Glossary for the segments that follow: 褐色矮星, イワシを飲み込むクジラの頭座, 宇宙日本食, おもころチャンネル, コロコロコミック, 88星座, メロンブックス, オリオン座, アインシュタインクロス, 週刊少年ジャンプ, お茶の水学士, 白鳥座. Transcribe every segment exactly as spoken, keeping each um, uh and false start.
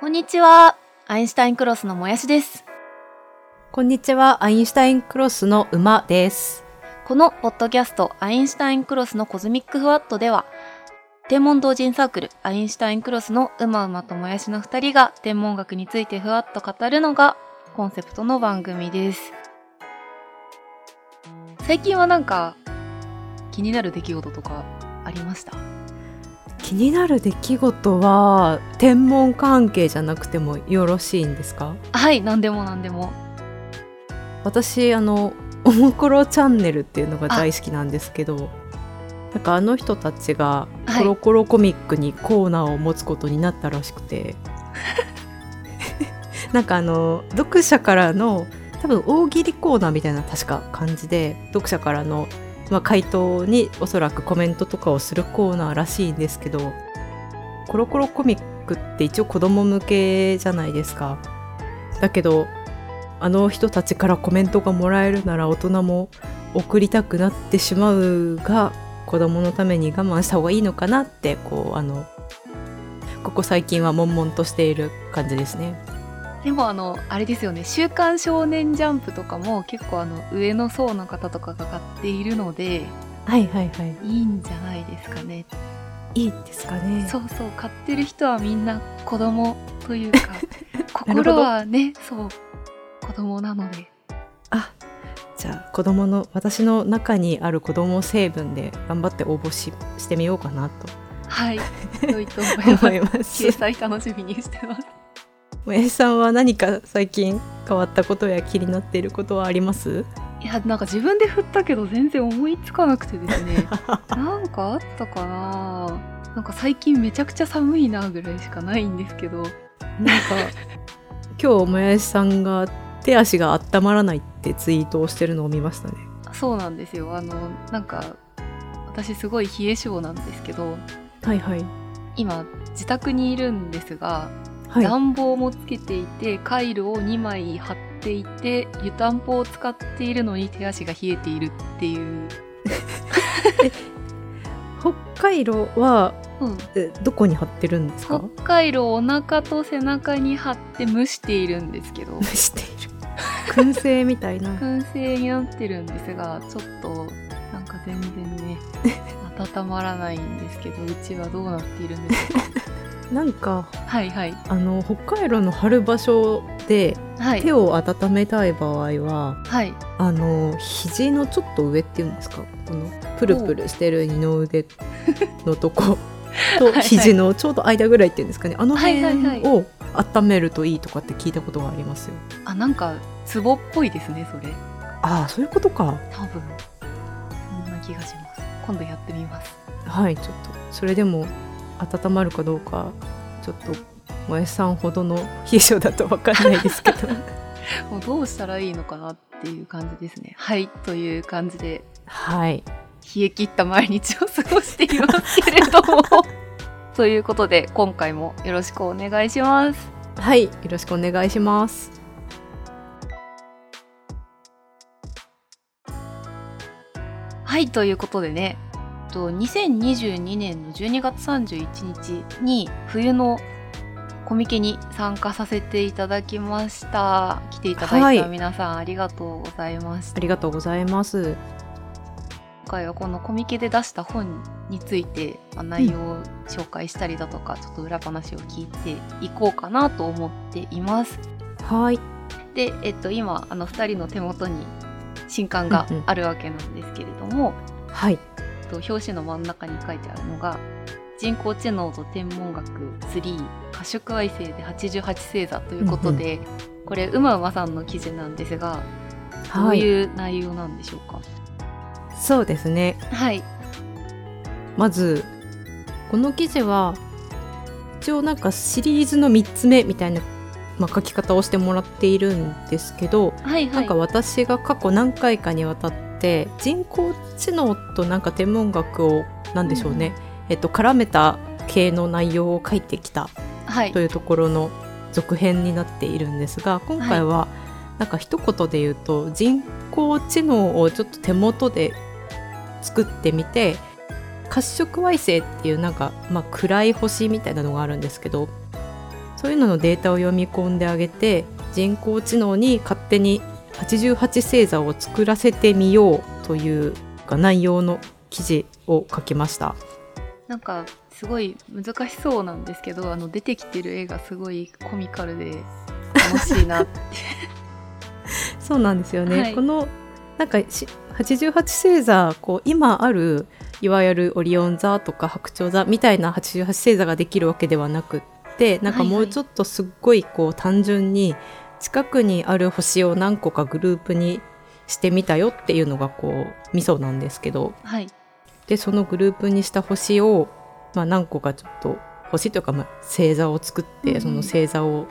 こんにちは、アインシュタインクロスのもやしです。こんにちは、アインシュタインクロスの馬です。このポッドキャスト、アインシュタインクロスのコズミックフワットでは、天文同人サークル、アインシュタインクロスの馬馬ともやしのふたりが天文学についてふわっと語るのがコンセプトの番組です。最近はなんか気になる出来事とかありました？気になる出来事は天文関係じゃなくてもよろしいんですか？はい、何でも何でも。私あのおもころチャンネルっていうのが大好きなんですけど、なんかあの人たちがコロコロコミックにコーナーを持つことになったらしくて、はい、なんかあの読者からの多分大喜利コーナーみたいな確か感じで、読者からのまあ、回答におそらくコメントとかをするコーナーらしいんですけど、コロコロコミックって一応子供向けじゃないですか。だけどあの人たちからコメントがもらえるなら大人も送りたくなってしまうが、子供のために我慢した方がいいのかなって、こうあのここ最近は悶々としている感じですね。でもあのあれですよね、週刊少年ジャンプとかも結構あの上の層の方とかが買っているので、はいはいはい、いいんじゃないですかね。いいですかね。そうそう、買ってる人はみんな子供というか心はね、そう子供なので、あ、じゃあ子供の、私の中にある子供成分で頑張って応募 し, してみようかなと、はい、良いと思います。掲載楽しみにしてます。もやしさんは何か最近変わったことや気になっていることはあります？いや、なんか自分で振ったけど全然思いつかなくてですねなんかあったかな。なんか最近めちゃくちゃ寒いなぐらいしかないんですけど、なんか今日もやしさんが手足が温まらないってツイートをしてるのを見ましたね。そうなんですよ。あのなんか私すごい冷え性なんですけど、はいはい、今自宅にいるんですが、はい、暖房もつけていて、カイルをにまい貼っていて、湯たんぽを使っているのに手足が冷えているっていう北海道は、うん、えどこに貼ってるんですか？北海道お腹と背中に貼って蒸しているんですけど、蒸している燻製みたいな燻製になってるんですが、ちょっとなんか全然ね温まらないんですけど、うちはどうなっているんですかなんか、はいはい、あの北海道の貼る場所で手を温めたい場合は、はい、あの肘のちょっと上っていうんですか、このプルプルしてる二の腕のとこと肘のちょうど間ぐらいっていうんですかね、あの辺を温めるといいとかって聞いたことがありますよ、はいはいはい、あ、なんかツボっぽいですねそれ。ああ、そういうことか。多分そんな気がします。今度やってみます。はい、ちょっとそれでも温まるかどうか、ちょっともやしさんほどの冷え性だと分かんないですけどもうどうしたらいいのかなっていう感じですね。はい、という感じで、はい、冷え切った毎日を過ごしていますけれどもということで今回もよろしくお願いします。はい、よろしくお願いします。はい、ということでね、にせんにじゅうにねんのじゅうにがつさんじゅういちにちに冬のコミケに参加させていただきました。来ていただいた皆さん、はい、ありがとうございました。ありがとうございます。今回はこのコミケで出した本について、まあ、内容を紹介したりだとか、うん、ちょっと裏話を聞いていこうかなと思っています。はい。で、えっと、今あのふたりの手元に新刊があるわけなんですけれども、うんうん、はい、表紙の真ん中に書いてあるのが、人工知能と天文学スリー褐色矮星ではちじゅうはちせいざということで、うんうん、これうまうまさんの記事なんですが、どういう内容なんでしょうか？はい、そうですね、はい、まずこの記事は一応なんかシリーズのみっつめみたいな、まあ、書き方をしてもらっているんですけど、はいはい、なんか私が過去何回かにわたって人工知能となんか天文学をなんでしょうね、うん、えっと、絡めた系の内容を書いてきたというところの続編になっているんですが、今回はなんか一言で言うと、人工知能をちょっと手元で作ってみて、褐色矮星っていうなんか、まあ、暗い星みたいなのがあるんですけど、そういうののデータを読み込んであげて、人工知能に勝手にはちじゅうはち星座を作らせてみようという内容の記事を書きました。なんかすごい難しそうなんですけど、あの出てきてる絵がすごいコミカルで楽しいなってそうなんですよね、はい、このなんかはちじゅうはち星座、こう今あるいわゆるオリオン座とか白鳥座みたいなはちじゅうはち星座ができるわけではなくって、なんかもうちょっとすっごいこう単純に近くにある星を何個かグループにしてみたよっていうのがこうミソなんですけど、はい、でそのグループにした星を、まあ、何個かちょっと星というか、まあ星座を作って、うん、その星座を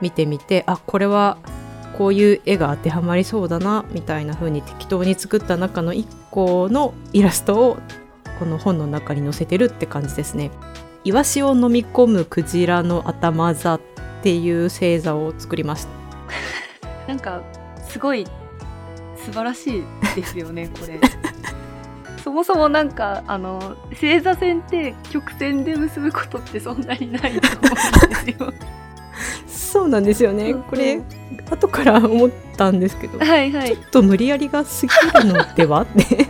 見てみて、あ、これはこういう絵が当てはまりそうだなみたいな風に適当に作った中のいっこのイラストをこの本の中に載せてるって感じですね。イワシを飲み込むクジラの頭座っていう星座を作りましたなんかすごい素晴らしいですよねこれそもそもなんかあの星座線って曲線で結ぶことってそんなにないと思うんですよそうなんですよね、うん、これ後から思ったんですけど、はいはい、ちょっと無理やりが過ぎるのではって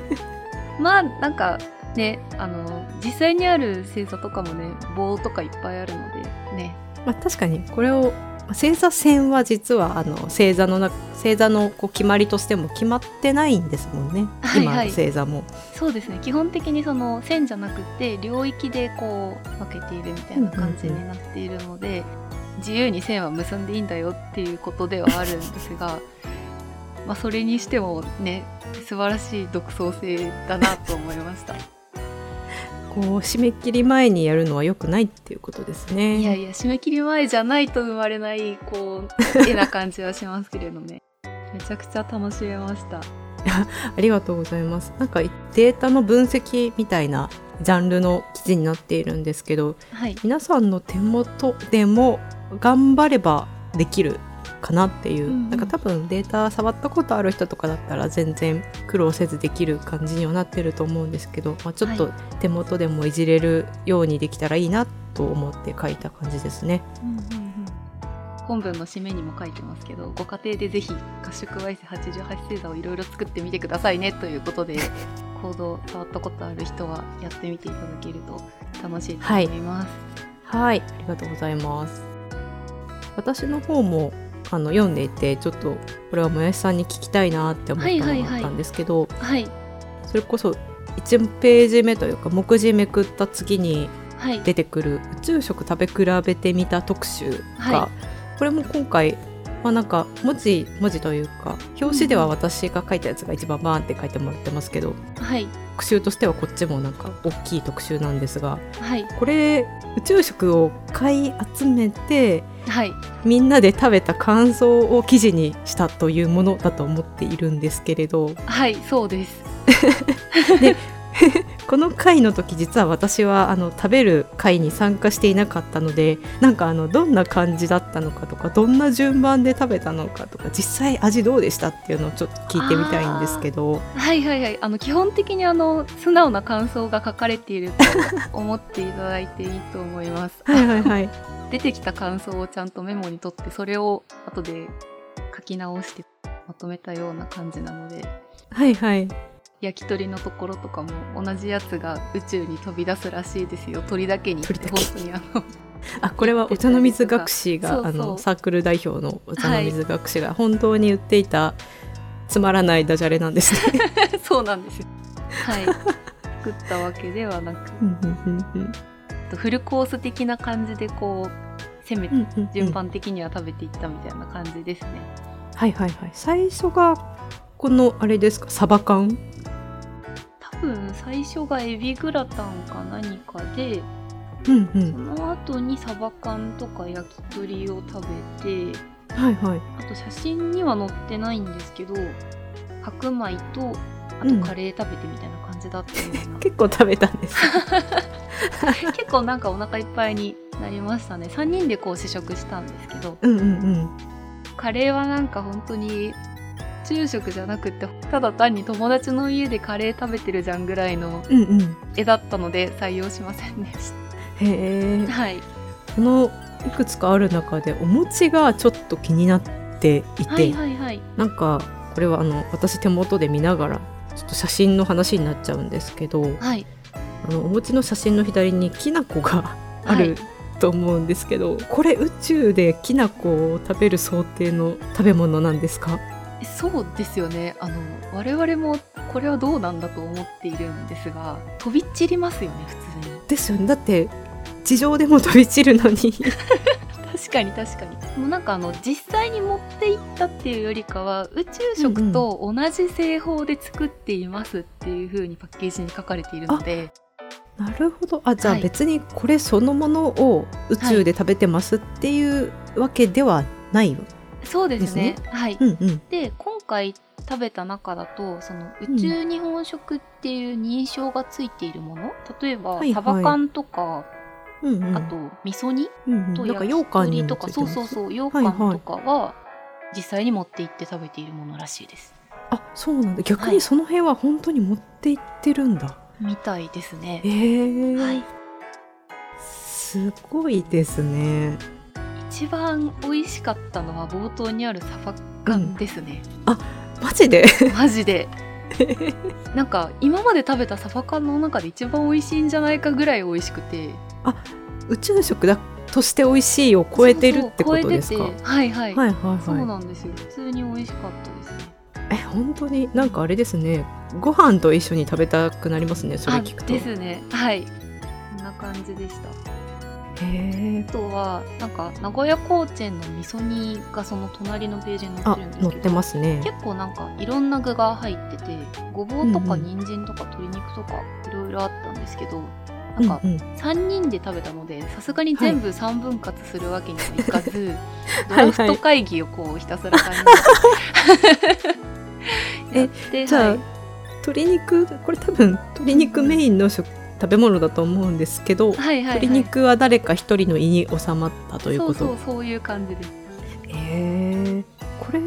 まあなんかね、あの実際にある星座とかもね、棒とかいっぱいあるのでね、まあ、確かにこれを星座線は実はあの星座のな星座のこう決まりとしても決まってないんですもんね、はいはい、今の星座もそうですね。基本的にその線じゃなくて領域でこう分けているみたいな感じになっているので、うんうん、自由に線は結んでいいんだよっていうことではあるんですがまあそれにしてもね、素晴らしい独創性だなと思いましたこう締め切り前にやるのは良くないっていうことですね。いやいや、締め切り前じゃないと生まれないこう絵な感じはしますけれどねめちゃくちゃ楽しめましたありがとうございます。なんかデータの分析みたいなジャンルの記事になっているんですけど、はい、皆さんの手元でも頑張ればできるかなっていう、うんうん、なんか多分データ触ったことある人とかだったら全然苦労せずできる感じにはなってると思うんですけど、まあ、ちょっと手元でもいじれるようにできたらいいなと思って書いた感じですね、うんうんうん、本文の締めにも書いてますけど、ご家庭でぜひ合宿ワイスはちじゅうはち星座をいろいろ作ってみてくださいねということでコード触ったことある人はやってみていただけると楽しいと思います。はい、はい、ありがとうございます。私の方もあの読んでいて、ちょっとこれはもやしさんに聞きたいなって思ったのがあったんですけど、はいはいはい、それこそいちページ目というか目次めくった次に出てくる宇宙食食べ比べてみた特集が、はい、これも今回、まあ、なんか文字文字というか表紙では私が書いたやつが一番バーンって書いてもらってますけど、はい、特集としてはこっちもなんか大きい特集なんですが、はい、これ宇宙食を買い集めて、はい、みんなで食べた感想を記事にしたというものだと思っているんですけれど、はい、そうですでこの回の時実は私はあの食べる回に参加していなかったので、なんかあのどんな感じだったのかとか、どんな順番で食べたのかとか、実際味どうでしたっていうのをちょっと聞いてみたいんですけど、はいはいはい、あの基本的にあの素直な感想が書かれていると思っていただいていいと思いますはいはいはい出てきた感想をちゃんとメモに取って、それを後で書き直してまとめたような感じなので、はいはい、焼き鳥のところとかも同じやつが宇宙に飛び出すらしいですよ、鳥だけにって本当にあのあ、これはお茶の水学士が、そうそう、あのサークル代表のお茶の水学士が本当に言っていたつまらないダジャレなんですねそうなんですよ、はい作ったわけではなくフルコース的な感じでこう攻め、うんうんうん、順番的には食べていったみたいな感じですね。はいはいはい。最初がこのあれですか、サバ缶？多分最初がエビグラタンか何かで、うんうん、その後にサバ缶とか焼き鳥を食べて、はいはい、あと写真には載ってないんですけど白米とあとカレー食べてみたいな感じだったような、うん、結構食べたんです結構なんかお腹いっぱいになりましたね。さんにんでこう試食したんですけど、うんうんうん、カレーはなんか本当に昼食じゃなくて、ただ単に友達の家でカレー食べてるじゃんぐらいの絵だったので採用しませんでした、うんうん、へえ、はい、このいくつかある中でお餅がちょっと気になっていて、はいはいはい、なんかこれはあの私手元で見ながらちょっと写真の話になっちゃうんですけど、はい、あのお餅の写真の左にきな粉がある、はい、と思うんですけど、これ宇宙できな粉を食べる想定の食べ物なんですか？そうですよね。あの我々もこれはどうなんだと思っているんですが、飛び散りますよね、普通に。ですよね。だって地上でも飛び散るのに確かに確かに。もうなんかあの実際に持っていったっていうよりかは、宇宙食と同じ製法で作っていますっていう風にパッケージに書かれているので、うんうん、なるほど。あ、じゃあ別にこれそのものを宇宙で食べてますっていうわけではないよ、はい、そうですね、はい、うんうん、で今回食べた中だと、その宇宙日本食っていう認証がついているもの、うん、例えばサバ缶とか、はいはい、あと味噌煮と焼き鳥とか、そうそうそう、羊羹とかは実際に持って行って食べているものらしいです。あ、そうなんだ。逆にその辺は本当に持って行ってるんだ、はいみたいですね、えーはい、すごいですね。一番美味しかったのは冒頭にあるサバ缶ですね、うん、あ、マジでマジでなんか今まで食べたサバ缶の中で一番美味しいんじゃないかぐらい美味しくて、あ、宇宙食だとして美味しいを超えてるってことですか？そうそう、超えてて、はいはい、はいはいはい、そうなんですよ。普通に美味しかったですね。え、本当になんかあれですね、ご飯と一緒に食べたくなりますね、それ聞くと。ですね、はい、こんな感じでした。へー。あとはなんか名古屋コーチェンの味噌煮がその隣のページに載ってるんですけど、載ってますね。結構なんかいろんな具が入ってて、ごぼうとか人参とか鶏肉とかいろいろあったんですけど、うんうん、なんかさんにんで食べたので、さすがに全部さんぶん割するわけにはいかず、はい、ドラフト会議をこうひたすら感じやって。じゃあ、はい、鶏肉、これ多分鶏肉メインの食べ物だと思うんですけど、はいはいはい、鶏肉は誰か一人の胃に収まったということ。そうそう、そういう感じです。えー、これ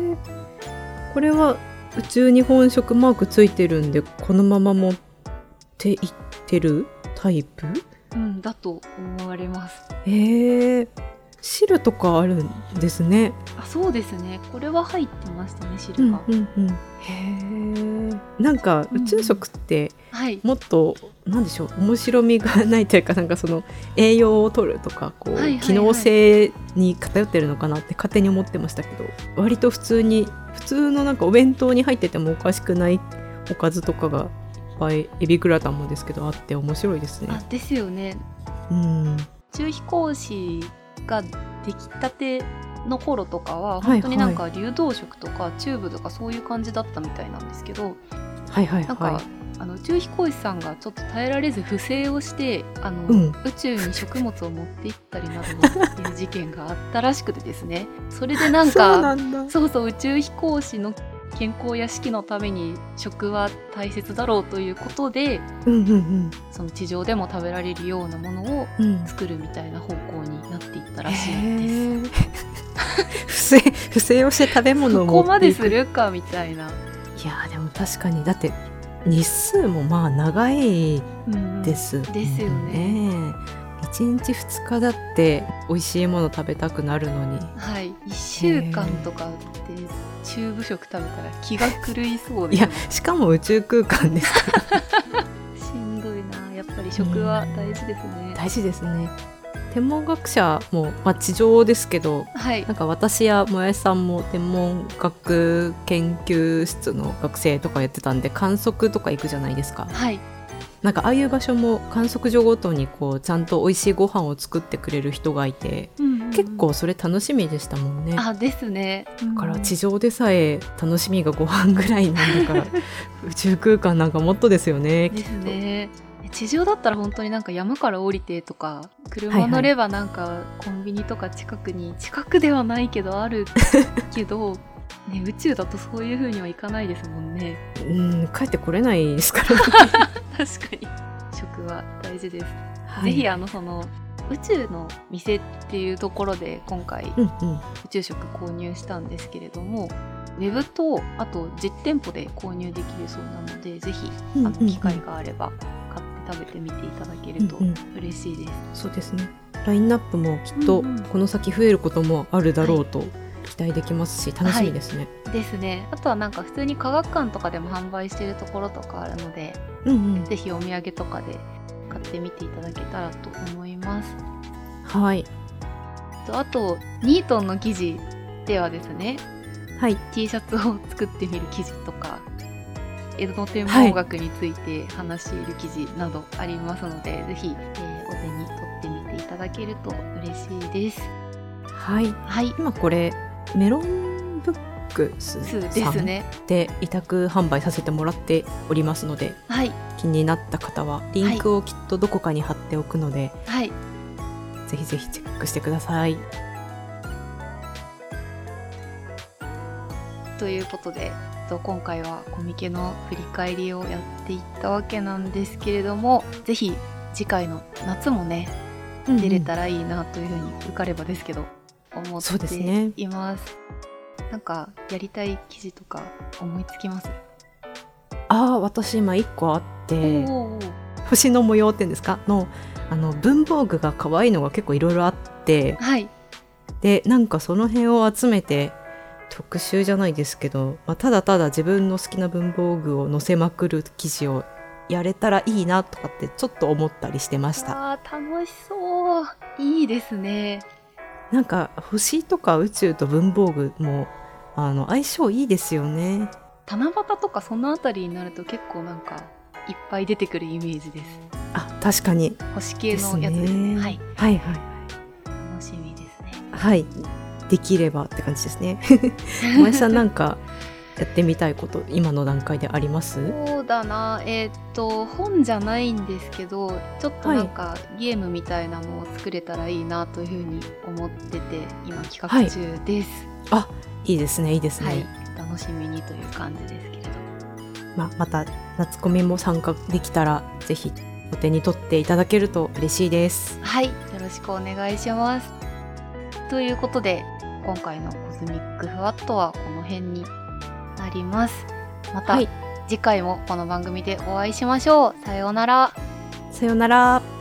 これは宇宙日本食マークついてるんで、このまま持っていってるタイプ、うん、だと思われます。えー、汁とかあるんですね。あ、そうですね、これは入ってましたね、汁が、うんうんうん、へえ。なんか宇宙食ってもっと、うん、なんでしょう、面白みがないというか、なんかその栄養を取るとかこう、はいはいはい、機能性に偏ってるのかなって勝手に思ってましたけど、割と普通に普通のなんかお弁当に入っててもおかしくないおかずとかがいっぱい、エビグラタンもですけどあって面白いですね。あ、ですよね、うん、宇宙飛行士が出来たての頃とかは本当になんか流動食とかチューブとかそういう感じだったみたいなんですけど、はいはいはい、なんかあの宇宙飛行士さんがちょっと耐えられず不正をして、あの、うん、宇宙に食物を持っていったりなどっていう事件があったらしくてですねそれでなんか、そうなんだ、そうそう、宇宙飛行士の健康や士気のために食は大切だろうということで、うんうんうん、その地上でも食べられるようなものを作るみたいな方向になっていったらしいです、うん、不正、不正をして食べ物を持っていく、そこまでするかみたいな。いやでも確かに、だって日数もまあ長いです、うん、ですよね。いちにちふつかだって美味しいもの食べたくなるのに、はい、いっしゅうかんとかってチューブ食食べたら気が狂いそうです、ね、いやしかも宇宙空間ですからしんどいな。やっぱり食は大事ですね。大事ですね。天文学者も、まあ、地上ですけど、はい、なんか私やもやしさんも天文学研究室の学生とかやってたんで、観測とか行くじゃないですか。はい、なんかああいう場所も観測所ごとにこうちゃんと美味しいご飯を作ってくれる人がいて、うんうん、結構それ楽しみでしたもんね。あ、ですね、うん、だから地上でさえ楽しみがご飯ぐらいなんだから宇宙空間なんかもっとですよね。ですね。地上だったら本当になんか山から降りてとか、車乗ればなんかコンビニとか近くに、はいはい、近くではないけどあるけどね、宇宙だとそういう風にはいかないですもんね。うん、帰ってこれないですから確かに食は大事です、はい、ぜひあのその宇宙の店っていうところで今回、うんうん、宇宙食購入したんですけれども、ウェブとあと実店舗で購入できるそうなので、ぜひあの機会があれば買って食べてみていただけると嬉しいです、うんうんうん、そうですね。ラインナップもきっとこの先増えることもあるだろうと期待できますし、楽しみですね、はい、ですね。あとはなんか普通に科学館とかでも販売しているところとかあるので、うんうん、ぜひお土産とかで買ってみていただけたらと思います。はい。あとニートンの生地ではですね、はい、T シャツを作ってみる生地とか江戸の天文学について話している記事などありますので、はい、ぜひ、えー、お手に取ってみていただけると嬉しいです。はい、はい、今これメロンブックスさんで委託販売させてもらっておりますので、はい、気になった方はリンクをきっとどこかに貼っておくので、はい、ぜひぜひチェックしてください。ということで今回はコミケの振り返りをやっていったわけなんですけれども、ぜひ次回の夏もね、うんうん、出れたらいいなというふうに受かればですけど思っています。なんかやりたい記事とか思いつきます？あ、私今いっこあって、星の模様っていうんですか の, あの文房具が可愛いのが結構いろいろあって、はい、でなんかその辺を集めて特集じゃないですけど、まあ、ただただ自分の好きな文房具を載せまくる記事をやれたらいいなとかってちょっと思ったりしてました。あ、楽しそう。いいですね。なんか星とか宇宙と文房具もあの相性いいですよね。七夕とかそのあたりになると結構なんかいっぱい出てくるイメージです。あ、確かに星系のやつですね、はい、はいはいはい、楽しみですね。はい、できればって感じですね。萌さんなんかやってみたいこと今の段階であります？そうだな、えー、っと本じゃないんですけどちょっとなんか、はい、ゲームみたいなのを作れたらいいなというふうに思ってて今企画中です、はい、あ、いいですねいいですね、はい、楽しみにという感じですけれど、まあ、また夏コミも参加できたらぜひお手に取っていただけると嬉しいです。はい、よろしくお願いします。ということで今回のコズミックふわっとはこの辺になります。また次回もこの番組でお会いしましょう。さようなら。さようなら。